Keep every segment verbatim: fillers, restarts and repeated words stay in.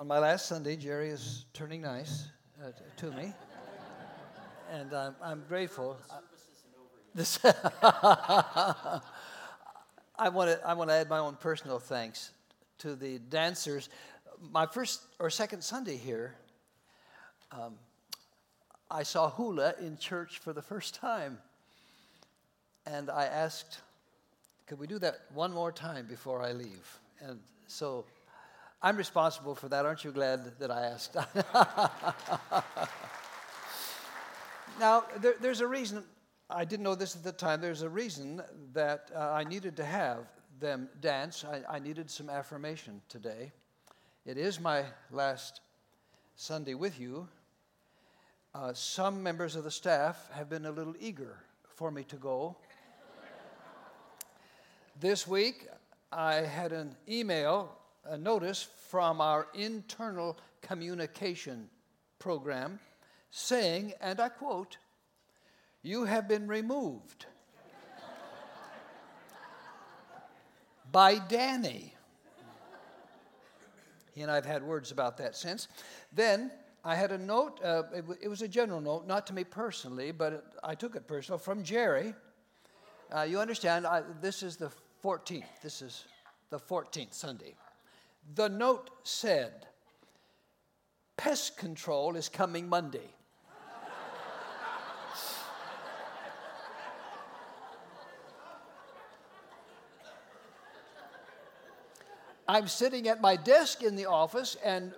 On my last Sunday, Jerry is turning nice uh, to me, and I'm, I'm grateful. The service isn't over yet. I want to I want to add my own personal thanks to the dancers. My first or second Sunday here, um, I saw hula in church for the first time, and I asked, could we do that one more time before I leave? And so I'm responsible for that. Aren't you glad that I asked? Now, there, there's a reason. I didn't know this at the time. There's a reason that uh, I needed to have them dance. I, I needed some affirmation today. It is my last Sunday with you. Uh, some members of the staff have been a little eager for me to go. This week, I had an email, a notice from our internal communication program saying, and I quote, "You have been removed by Danny." He and I have had words about that since. Then I had a note, uh, it, w- it was a general note, not to me personally, but it, I took it personal, from Jerry. Uh, you understand, I, this is the fourteenth. This is the fourteenth Sunday. The note said, "Pest control is coming Monday." I'm sitting at my desk in the office, and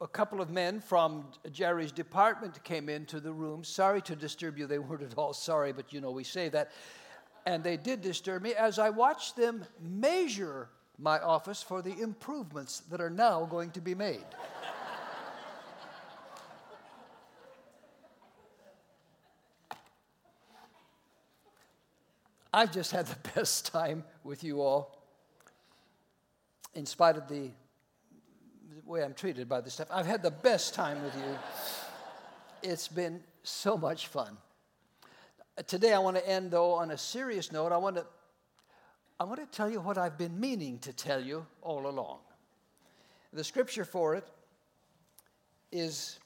a couple of men from Jerry's department came into the room. Sorry to disturb you. They weren't at all sorry, but you know we say that. And they did disturb me as I watched them measure my office for the improvements that are now going to be made. I've just had the best time with you all. In spite of the way I'm treated by this stuff, I've had the best time with you. It's been so much fun. Today I want to end, though, on a serious note. I want to I want to tell you what I've been meaning to tell you all along. The scripture for it is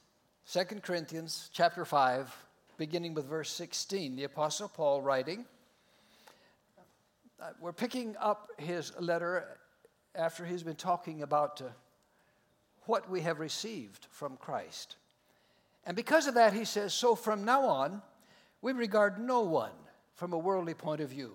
Second Corinthians chapter five, beginning with verse sixteen. The Apostle Paul writing. We're picking up his letter after he's been talking about uh, what we have received from Christ. And because of that, he says, "So from now on, we regard no one from a worldly point of view.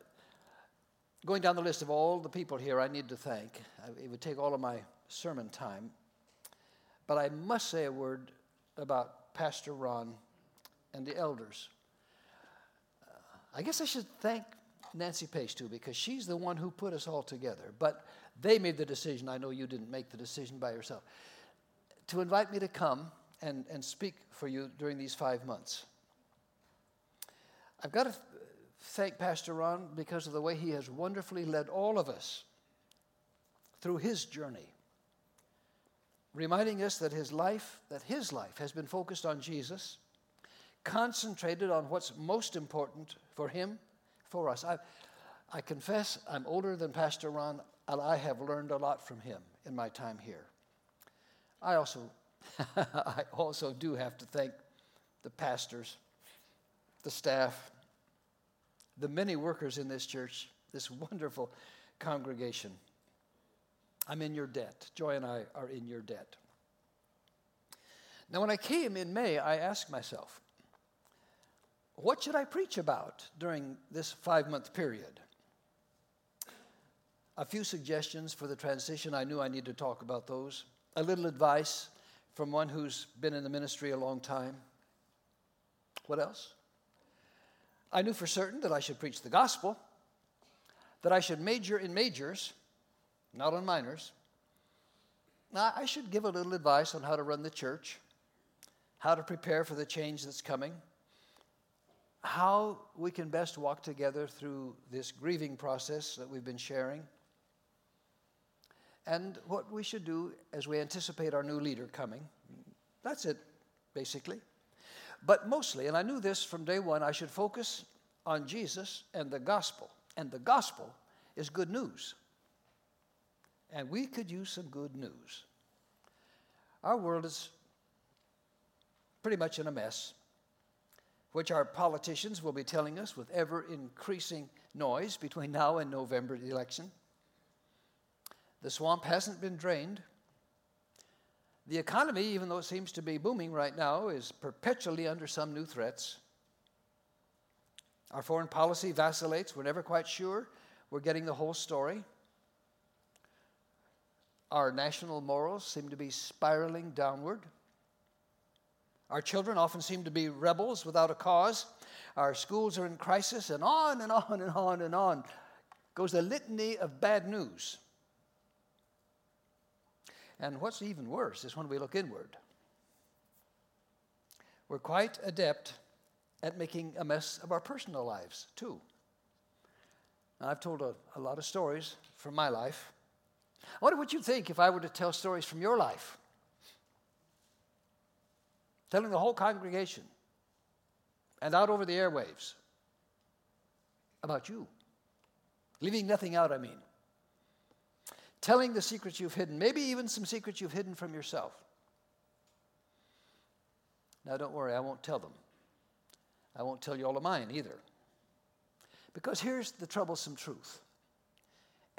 going down the list of all the people here I need to thank, it would take all of my sermon time. But I must say a word about Pastor Ron and the elders. Uh, I guess I should thank Nancy Pace, too, because she's the one who put us all together. But they made the decision. I know you didn't make the decision by yourself, to invite me to come and, and speak for you during these five months. I've got to thank Pastor Ron because of the way he has wonderfully led all of us through his journey, reminding us that his life, that his life has been focused on Jesus, concentrated on what's most important for him, for us. I, I confess I'm older than Pastor Ron, and I have learned a lot from him in my time here. I also I also do have to thank the pastors, the staff, the many workers in this church, this wonderful congregation. I'm in your debt. Joy and I are in your debt. Now, when I came in May, I asked myself, what should I preach about during this five-month period? A few suggestions for the transition. I knew I needed to talk about those. A little advice from one who's been in the ministry a long time. What else? I knew for certain that I should preach the gospel, that I should major in majors, not on minors. Now, I should give a little advice on how to run the church, how to prepare for the change that's coming, how we can best walk together through this grieving process that we've been sharing, and what we should do as we anticipate our new leader coming. That's it, basically. But mostly, and I knew this from day one, I should focus on Jesus and the gospel. And the gospel is good news. And we could use some good news. Our world is pretty much in a mess, which our politicians will be telling us with ever-increasing noise between now and November election. The swamp hasn't been drained. The economy, even though it seems to be booming right now, is perpetually under some new threats. Our foreign policy vacillates. We're never quite sure we're getting the whole story. Our national morals seem to be spiraling downward. Our children often seem to be rebels without a cause. Our schools are in crisis, and on and on and on and on goes the litany of bad news. And what's even worse is when we look inward. We're quite adept at making a mess of our personal lives, too. Now, I've told a, a lot of stories from my life. I wonder what you'd think if I were to tell stories from your life, telling the whole congregation and out over the airwaves about you, leaving nothing out, I mean. Telling the secrets you've hidden, maybe even some secrets you've hidden from yourself. Now, don't worry, I won't tell them. I won't tell you all of mine either. Because here's the troublesome truth,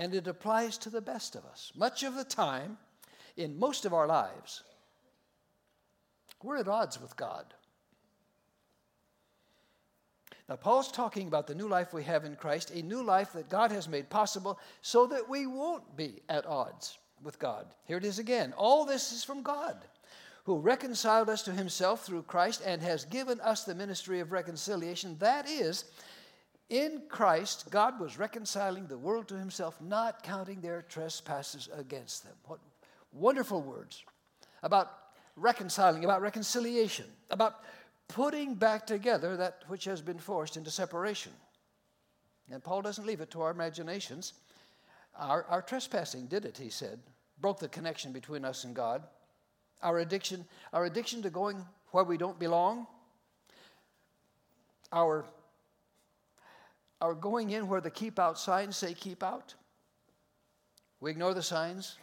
and it applies to the best of us. Much of the time, in most of our lives, we're at odds with God. Now, Paul's talking about the new life we have in Christ, a new life that God has made possible so that we won't be at odds with God. Here it is again. All this is from God, who reconciled us to himself through Christ and has given us the ministry of reconciliation. That is, in Christ, God was reconciling the world to himself, not counting their trespasses against them. What wonderful words about reconciling, about reconciliation, about putting back together that which has been forced into separation. And Paul doesn't leave it to our imaginations. Our, our trespassing did it, he said, broke the connection between us and God. Our addiction, our addiction to going where we don't belong, our, our going in where the keep out signs say keep out. We ignore the signs,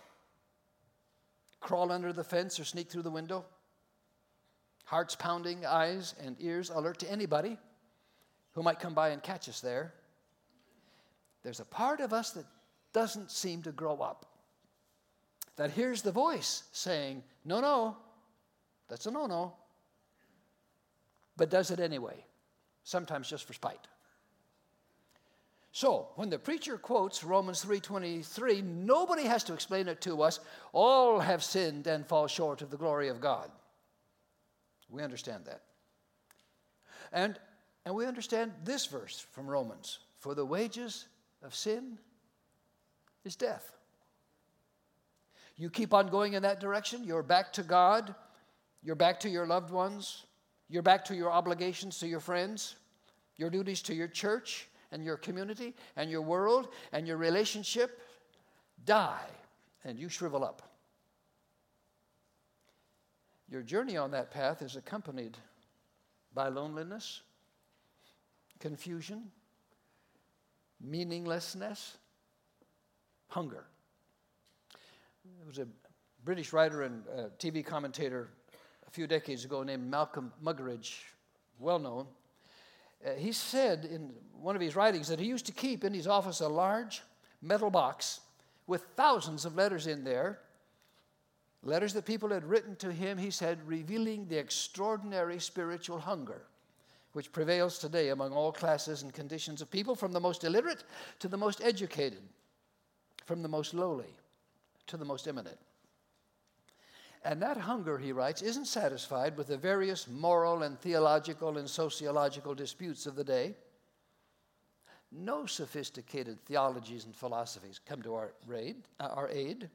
crawl under the fence or sneak through the window. Hearts pounding, eyes and ears alert to anybody who might come by and catch us there. There's a part of us that doesn't seem to grow up, that hears the voice saying, no, no, that's a no-no, but does it anyway, sometimes just for spite. So, when the preacher quotes Romans three twenty-three, nobody has to explain it to us. All have sinned and fall short of the glory of God. We understand that. And, and we understand this verse from Romans. For the wages of sin is death. You keep on going in that direction, you're back to God, you're back to your loved ones, you're back to your obligations to your friends, your duties to your church and your community and your world and your relationship. Die, and you shrivel up. Your journey on that path is accompanied by loneliness, confusion, meaninglessness, hunger. There was a British writer and uh, T V commentator a few decades ago named Malcolm Muggeridge, well known. Uh, he said in one of his writings that he used to keep in his office a large metal box with thousands of letters in there. Letters that people had written to him, he said, revealing the extraordinary spiritual hunger which prevails today among all classes and conditions of people, from the most illiterate to the most educated, from the most lowly to the most eminent. And that hunger, he writes, isn't satisfied with the various moral and theological and sociological disputes of the day. No sophisticated theologies and philosophies come to our aid, our aid.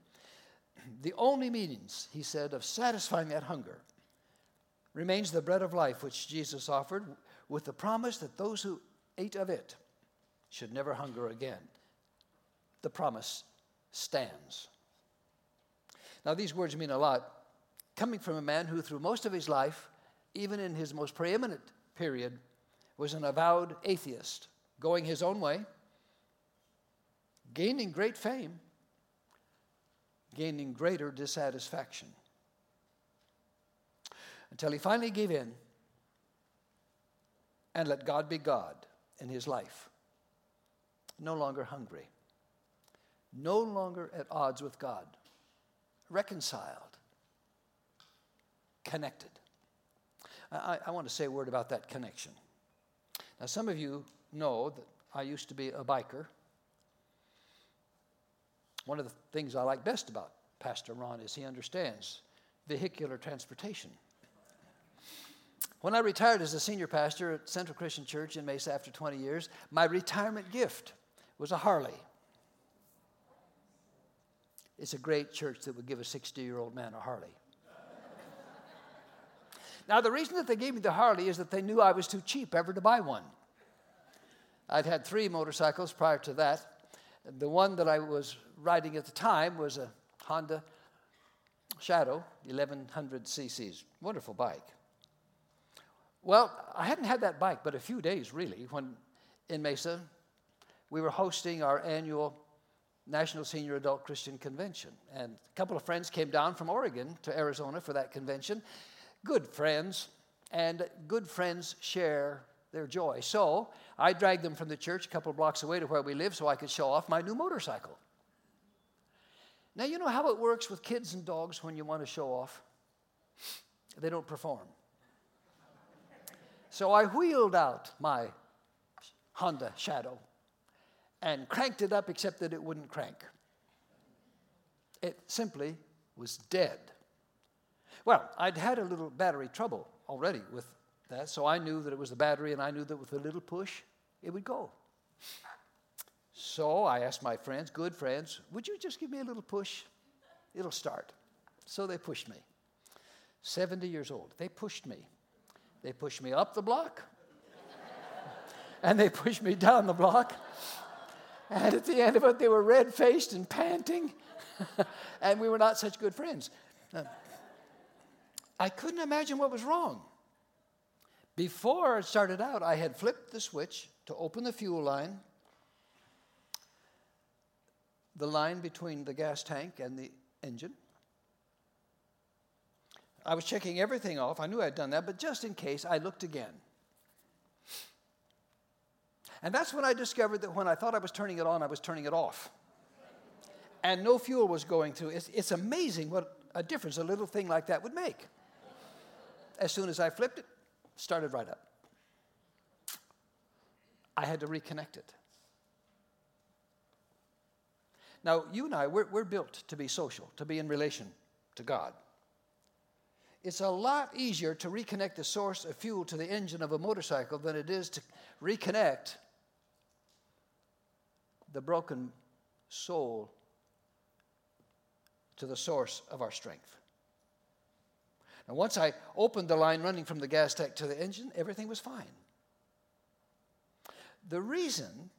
The only means, he said, of satisfying that hunger remains the bread of life which Jesus offered, with the promise that those who ate of it should never hunger again. The promise stands. Now, these words mean a lot, coming from a man who, through most of his life, even in his most preeminent period, was an avowed atheist, going his own way, gaining great fame, gaining greater dissatisfaction, until he finally gave in and let God be God in his life. No longer hungry, no longer at odds with God, reconciled, connected. I, I want to say a word about that connection. Now, some of you know that I used to be a biker. One of the things I like best about Pastor Ron is he understands vehicular transportation. When I retired as a senior pastor at Central Christian Church in Mesa after twenty years, my retirement gift was a Harley. It's a great church that would give a sixty-year-old man a Harley. Now, the reason that they gave me the Harley is that they knew I was too cheap ever to buy one. I'd had three motorcycles prior to that. The one that I was riding at the time was a Honda Shadow, eleven hundred cc's. Wonderful bike. Well, I hadn't had that bike but a few days, really, when in Mesa we were hosting our annual National Senior Adult Christian Convention. And a couple of friends came down from Oregon to Arizona for that convention. Good friends, and good friends share their joy. So I dragged them from the church a couple of blocks away to where we live so I could show off my new motorcycle. Now, you know how it works with kids and dogs when you want to show off? They don't perform. So I wheeled out my Honda Shadow and cranked it up, except that it wouldn't crank. It simply was dead. Well, I'd had a little battery trouble already with that, so I knew that it was the battery, and I knew that with a little push, it would go. So I asked my friends, good friends, would you just give me a little push? It'll start. So they pushed me. seventy years old, they pushed me. They pushed me up the block, and they pushed me down the block. And at the end of it, they were red-faced and panting, and we were not such good friends. Now, I couldn't imagine what was wrong. Before it started out, I had flipped the switch to open the fuel line, the line between the gas tank and the engine. I was checking everything off. I knew I'd done that, but just in case, I looked again. And that's when I discovered that when I thought I was turning it on, I was turning it off. And no fuel was going through. It's, it's amazing what a difference a little thing like that would make. As soon as I flipped it, started right up. I had to reconnect it. Now, you and I, we're, we're built to be social, to be in relation to God. It's a lot easier to reconnect the source of fuel to the engine of a motorcycle than it is to reconnect the broken soul to the source of our strength. Now, once I opened the line running from the gas tank to the engine, everything was fine. The reason,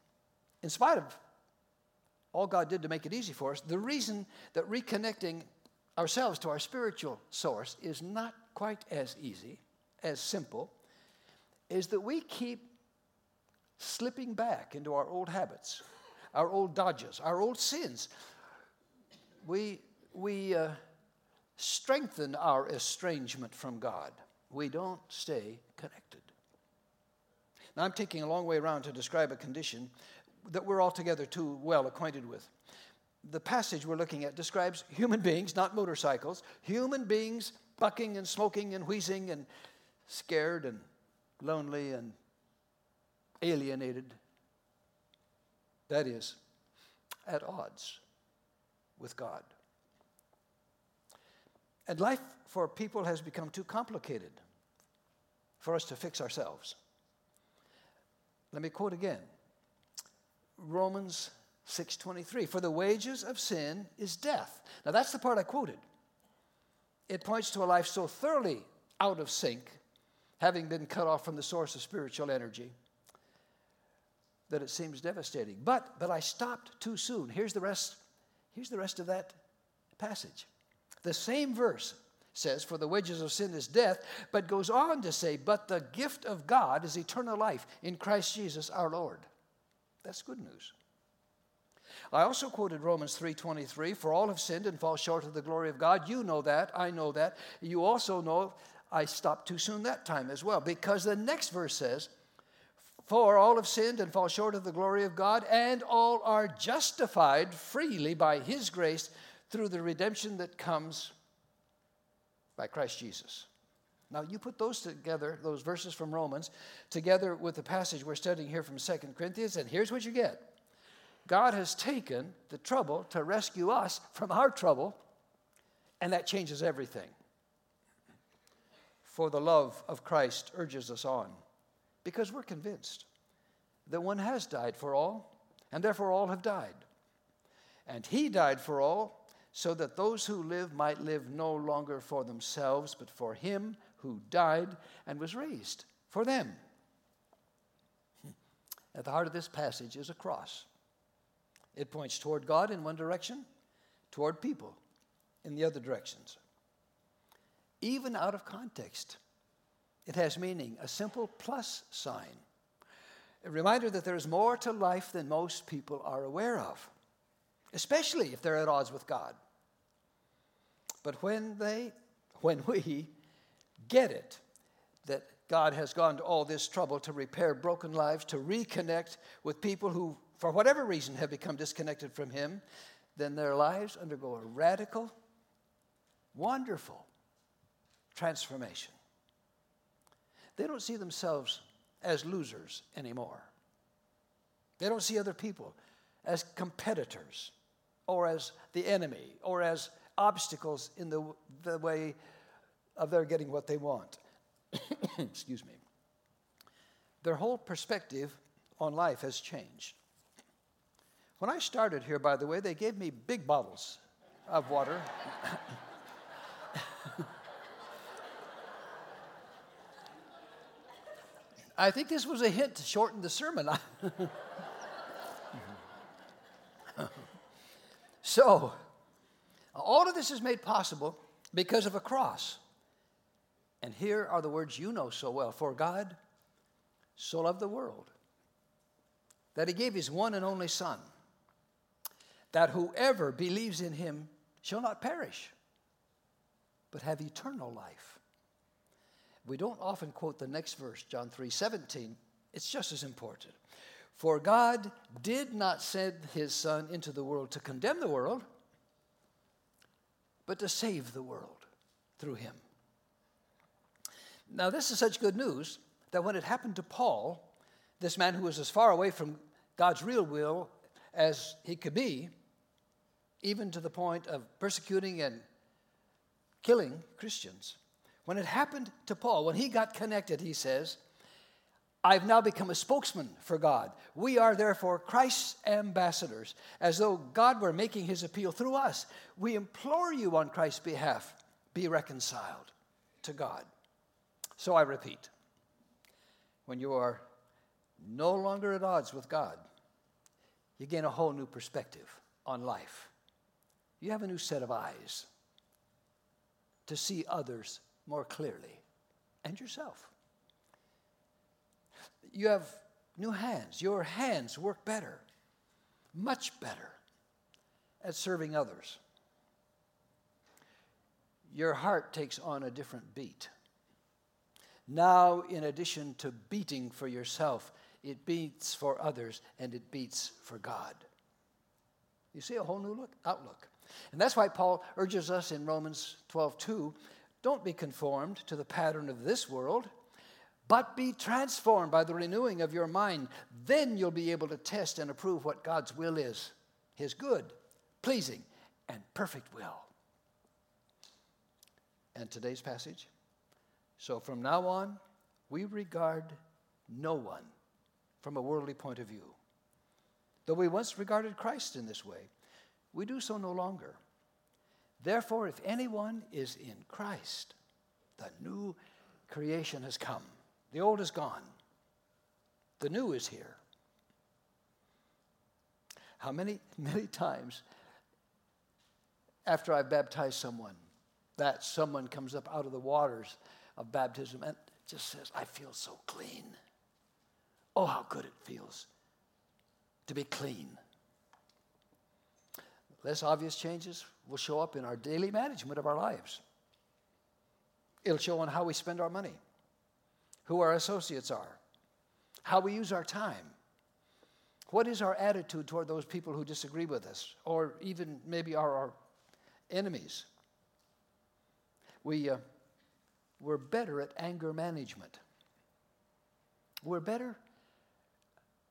in spite of all God did to make it easy for us, the reason that reconnecting ourselves to our spiritual source is not quite as easy, as simple, is that we keep slipping back into our old habits, our old dodges, our old sins. We, we uh, strengthen our estrangement from God. We don't stay connected. Now, I'm taking a long way around to describe a condition that we're altogether too well acquainted with. The passage we're looking at describes human beings, not motorcycles, human beings bucking and smoking and wheezing and scared and lonely and alienated, that is, at odds with God. And life for people has become too complicated for us to fix ourselves. Let me quote again. Romans six twenty-three, for the wages of sin is death. Now that's the part I quoted. It points to a life so thoroughly out of sync, having been cut off from the source of spiritual energy, that it seems devastating. But but I stopped too soon. Here's the rest, here's the rest of that passage. The same verse says, for the wages of sin is death, but goes on to say, but the gift of God is eternal life in Christ Jesus our Lord. That's good news. I also quoted Romans three twenty-three, for all have sinned and fall short of the glory of God. You know that. I know that. You also know I stopped too soon that time as well, because the next verse says, for all have sinned and fall short of the glory of God, and all are justified freely by his grace through the redemption that comes by Christ Jesus. Now, you put those together, those verses from Romans, together with the passage we're studying here from Second Corinthians, and here's what you get. God has taken the trouble to rescue us from our trouble, and that changes everything. For the love of Christ urges us on, because we're convinced that one has died for all, and therefore all have died. And he died for all, so that those who live might live no longer for themselves, but for him who died and was raised for them. At the heart of this passage is a cross. It points toward God in one direction, toward people in the other directions. Even out of context, it has meaning, a simple plus sign, a reminder that there is more to life than most people are aware of, especially if they're at odds with God. But when they, when we get it, that God has gone to all this trouble to repair broken lives, to reconnect with people who, for whatever reason, have become disconnected from him, then their lives undergo a radical, wonderful transformation. They don't see themselves as losers anymore. They don't see other people as competitors or as the enemy or as obstacles in the, the way of their getting what they want. Excuse me. Their whole perspective on life has changed. When I started here, by the way, they gave me big bottles of water. I think this was a hint to shorten the sermon. So, all of this is made possible because of a cross. And here are the words you know so well. For God so loved the world that he gave his one and only Son, that whoever believes in him shall not perish, but have eternal life. We don't often quote the next verse, John three seventeen. It's just as important. For God did not send his Son into the world to condemn the world, but to save the world through him. Now, this is such good news that when it happened to Paul, this man who was as far away from God's real will as he could be, even to the point of persecuting and killing Christians, when it happened to Paul, when he got connected, he says, I've now become a spokesman for God. We are therefore Christ's ambassadors, as though God were making his appeal through us. We implore you on Christ's behalf, be reconciled to God. So I repeat, when you are no longer at odds with God, you gain a whole new perspective on life. You have a new set of eyes to see others more clearly, and yourself. You have new hands. Your hands work better, much better, at serving others. Your heart takes on a different beat. Now, in addition to beating for yourself, it beats for others, and it beats for God. You see a whole new look, outlook. And that's why Paul urges us in Romans twelve two, don't be conformed to the pattern of this world, But be transformed by the renewing of your mind. Then you'll be able to test and approve what God's will is, his good, pleasing, and perfect will. And today's passage. So from now on, we regard no one from a worldly point of view. Though we once regarded Christ in this way, we do so no longer. Therefore, if anyone is in Christ, the new creation has come. The old is gone. The new is here. How many, many times after I've baptized someone, that someone comes up out of the waters of baptism and just says, I feel so clean. Oh, how good it feels to be clean. Less obvious changes will show up in our daily management of our lives. It'll show on how we spend our money, who our associates are, how we use our time. What is our attitude toward those people who disagree with us or even maybe are our enemies? We, uh, we're better at anger management. We're better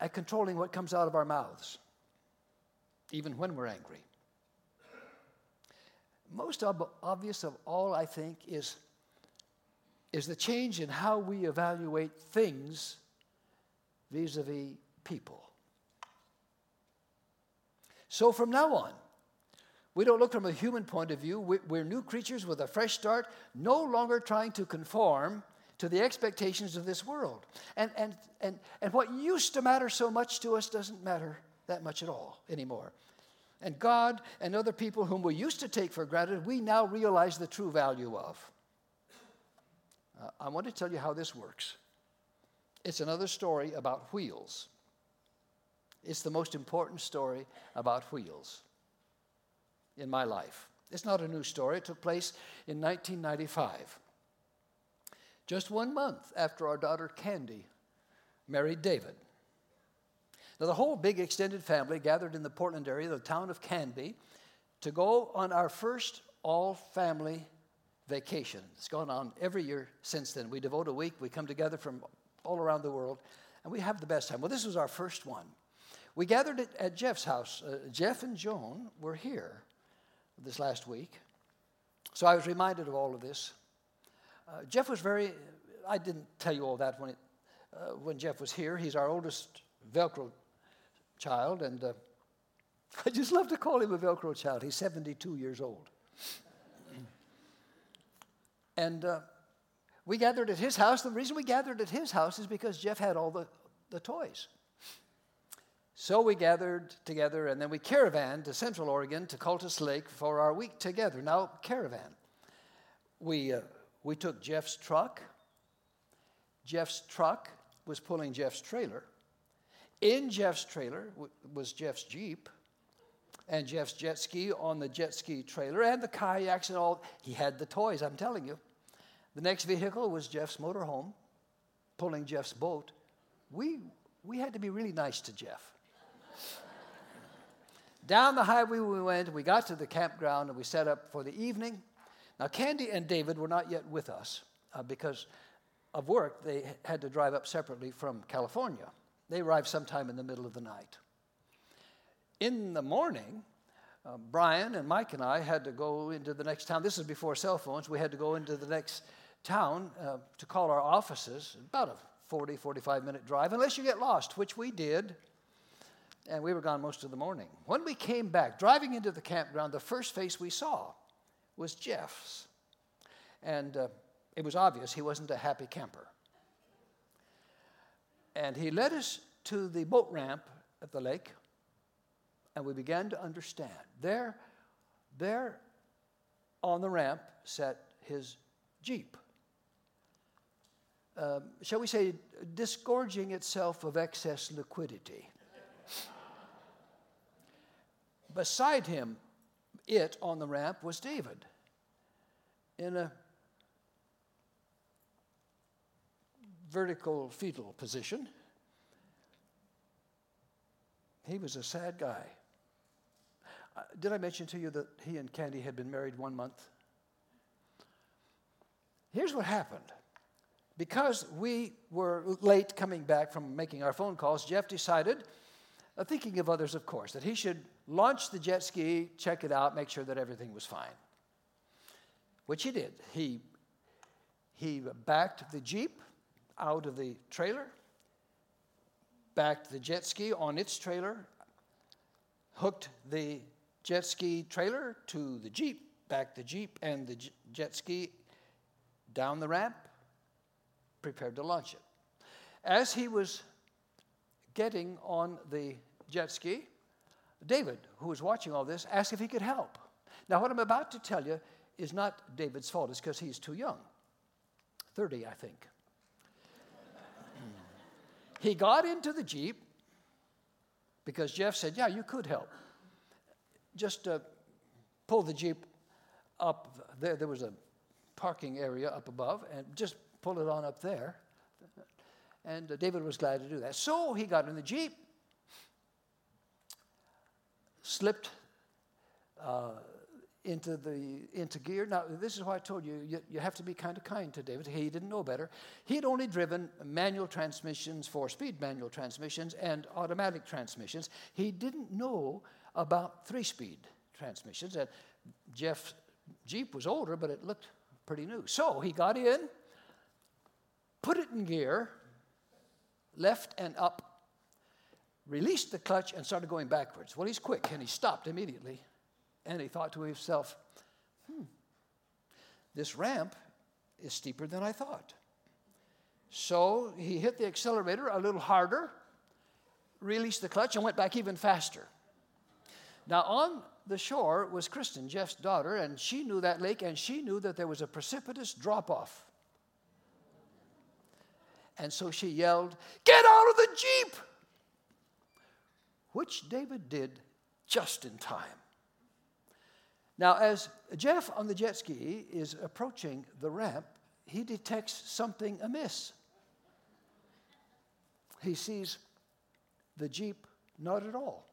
at controlling what comes out of our mouths, even when we're angry. Most ob- obvious of all, I think, is, is the change in how we evaluate things vis-a-vis people. So from now on, we don't look from a human point of view. We're new creatures with a fresh start, no longer trying to conform to the expectations of this world. And, and, and, and what used to matter so much to us doesn't matter that much at all anymore. And God and other people whom we used to take for granted, we now realize the true value of. Uh, I want to tell you how this works. It's another story about wheels. It's the most important story about wheels in my life. It's not a new story. It took place in nineteen ninety-five. Just one month after our daughter Candy married David. Now the whole big extended family gathered in the Portland area, the town of Canby, to go on our first all-family vacation. It's gone on every year since then. We devote a week. We come together from all around the world, and we have the best time. Well, this was our first one. We gathered at, at Jeff's house. Uh, Jeff and Joan were here this last week. So I was reminded of all of this. Uh, Jeff was very, I didn't tell you all that when, it, uh, when Jeff was here. He's our oldest Velcro child, and uh, I just love to call him a Velcro child. He's seventy-two years old. and uh, we gathered at his house. The reason we gathered at his house is because Jeff had all the, the toys. So we gathered together, and then we caravanned to Central Oregon, to Cultus Lake, for our week together. Now, caravan. We uh, we took Jeff's truck. Jeff's truck was pulling Jeff's trailer. In Jeff's trailer w- was Jeff's Jeep, and Jeff's jet ski on the jet ski trailer, and the kayaks and all. He had the toys, I'm telling you. The next vehicle was Jeff's motorhome, pulling Jeff's boat. We we had to be really nice to Jeff. Down the highway we went, we got to the campground, and we set up for the evening. Now, Candy and David were not yet with us uh, because of work. They had to drive up separately from California. They arrived sometime in the middle of the night. In the morning, uh, Brian and Mike and I had to go into the next town. This is before cell phones. We had to go into the next town uh, to call our offices, about a forty, forty-five-minute drive, unless you get lost, which we did. And we were gone most of the morning. When we came back, driving into the campground, the first face we saw was Jeff's. And uh, it was obvious he wasn't a happy camper. And he led us to the boat ramp at the lake, and we began to understand. There, there on the ramp sat his Jeep. Um, shall we say, disgorging itself of excess liquidity. Beside him, it, on the ramp, was David in a vertical fetal position. He was a sad guy. Uh, did I mention to you that he and Candy had been married one month? Here's what happened. because we were late coming back from making our phone calls, Jeff decided, uh, thinking of others, of course, that he should launch the jet ski, check it out, make sure that everything was fine, which he did. He, he backed the Jeep out of the trailer, backed the jet ski on its trailer, hooked the jet ski trailer to the Jeep, backed the Jeep and the jet ski down the ramp, prepared to launch it. As he was getting on the jet ski, David, who was watching all this, asked if he could help. Now, what I'm about to tell you is not David's fault. It's because he's too young. thirty, I think. He got into the Jeep because Jeff said, yeah, you could help. Just uh, pull the Jeep up there. There was a parking area up above, and just pull it on up there. And uh, David was glad to do that. So he got in the Jeep, slipped uh, into the into gear. Now, this is why I told you, you, you have to be kind of kind to David. He didn't know better. He'd only driven manual transmissions, four-speed manual transmissions, and automatic transmissions. He didn't know about three-speed transmissions. And Jeff's Jeep was older, but it looked pretty new. So he got in, put it in gear, left and up, released the clutch, and started going backwards. Well, he's quick, and he stopped immediately. And he thought to himself, hmm, this ramp is steeper than I thought. So he hit the accelerator a little harder, released the clutch, and went back even faster. Now, on the shore was Kristen, Jeff's daughter, and she knew that lake, and she knew that there was a precipitous drop-off. And so she yelled, "Get out of the Jeep!" Which David did just in time. Now, as Jeff on the jet ski is approaching the ramp, he detects something amiss. He sees the Jeep not at all.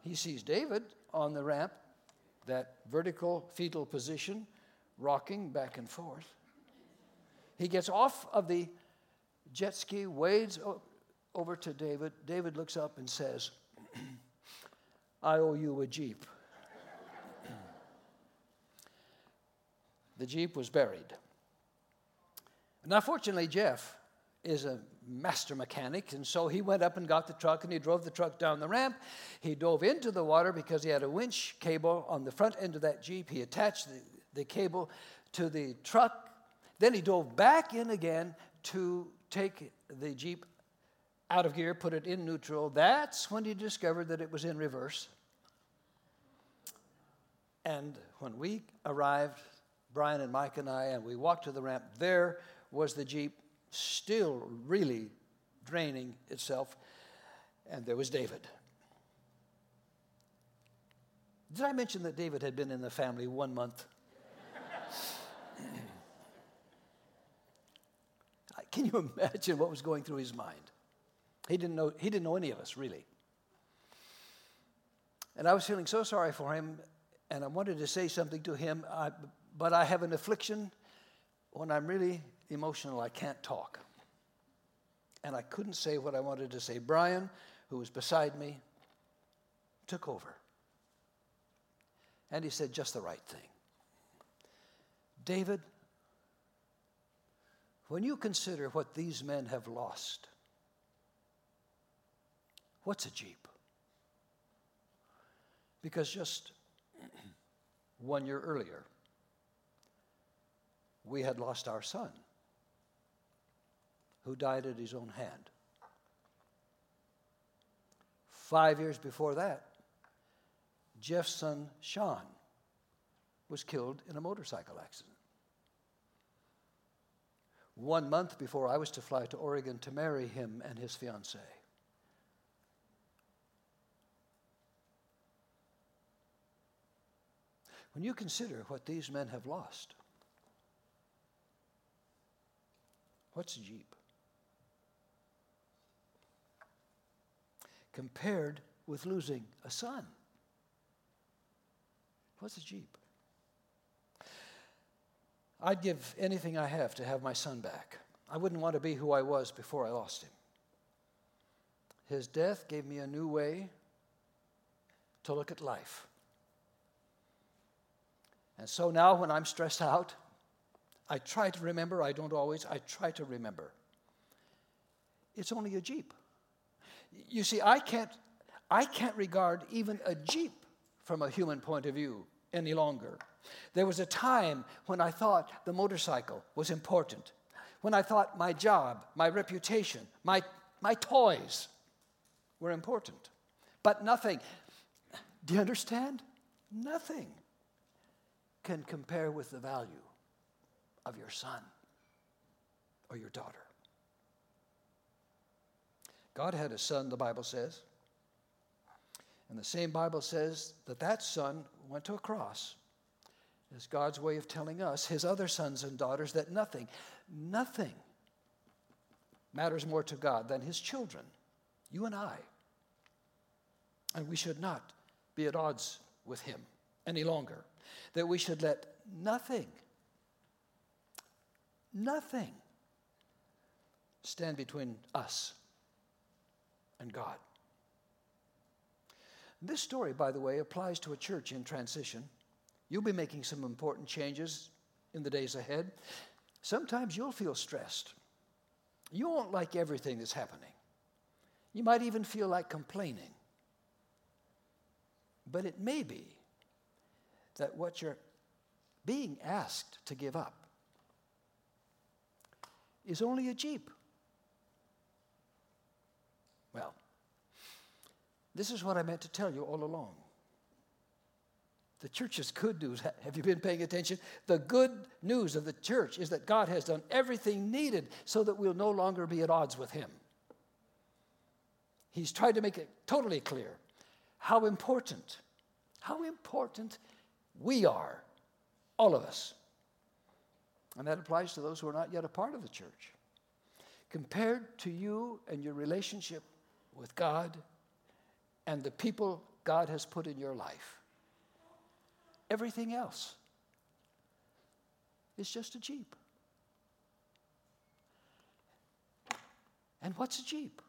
He sees David on the ramp, that vertical fetal position, rocking back and forth. He gets off of the jet ski, wades o- over to David. David looks up and says, "I owe you a Jeep." The Jeep was buried. Now, fortunately, Jeff is a master mechanic, and so he went up and got the truck, and he drove the truck down the ramp. He dove into the water because he had a winch cable on the front end of that Jeep. He attached the, the cable to the truck. Then he dove back in again to take the Jeep out of gear, put it in neutral. That's when he discovered that it was in reverse. And when we arrived, Brian and Mike and I, and we walked to the ramp, there was the Jeep, still really draining itself, and there was David. Did I mention that David had been in the family one month? Can you imagine what was going through his mind? He didn't know, he didn't know any of us, really. And I was feeling so sorry for him, and I wanted to say something to him, I, but I have an affliction. When I'm really emotional, I can't talk. And I couldn't say what I wanted to say. Brian, who was beside me, took over. And he said just the right thing. "David, when you consider what these men have lost, what's a Jeep? Because just one year earlier, we had lost our son, who died at his own hand. Five years before that, Jeff's son, Sean, was killed in a motorcycle accident. One month before I was to fly to Oregon to marry him and his fiancée, when you consider what these men have lost, what's a Jeep? Compared with losing a son, what's a Jeep? I'd give anything I have to have my son back. I wouldn't want to be who I was before I lost him. His death gave me a new way to look at life. And so now when I'm stressed out, I try to remember. I don't always. I try to remember. It's only a Jeep. You see, I can't, I can't regard even a Jeep from a human point of view any longer. There was a time when I thought the motorcycle was important, when I thought my job, my reputation, my, my toys were important, but nothing, do you understand? Nothing can compare with the value of your son or your daughter. God had a son, the Bible says. And the same Bible says that that son went to a cross. It's God's way of telling us, his other sons and daughters, that nothing, nothing matters more to God than his children, you and I. And we should not be at odds with him any longer. That we should let nothing, nothing stand between us and God. This story, by the way, applies to a church in transition. You'll be making some important changes in the days ahead. Sometimes you'll feel stressed. You won't like everything that's happening. You might even feel like complaining. But it may be that what you're being asked to give up is only a Jeep. Well, this is what I meant to tell you all along. The church's good news, have you been paying attention? The good news of the church is that God has done everything needed so that we'll no longer be at odds with him. He's tried to make it totally clear how important, how important we are, all of us. And that applies to those who are not yet a part of the church. Compared to you and your relationship with God and the people God has put in your life, everything else is just a Jeep. And what's a Jeep?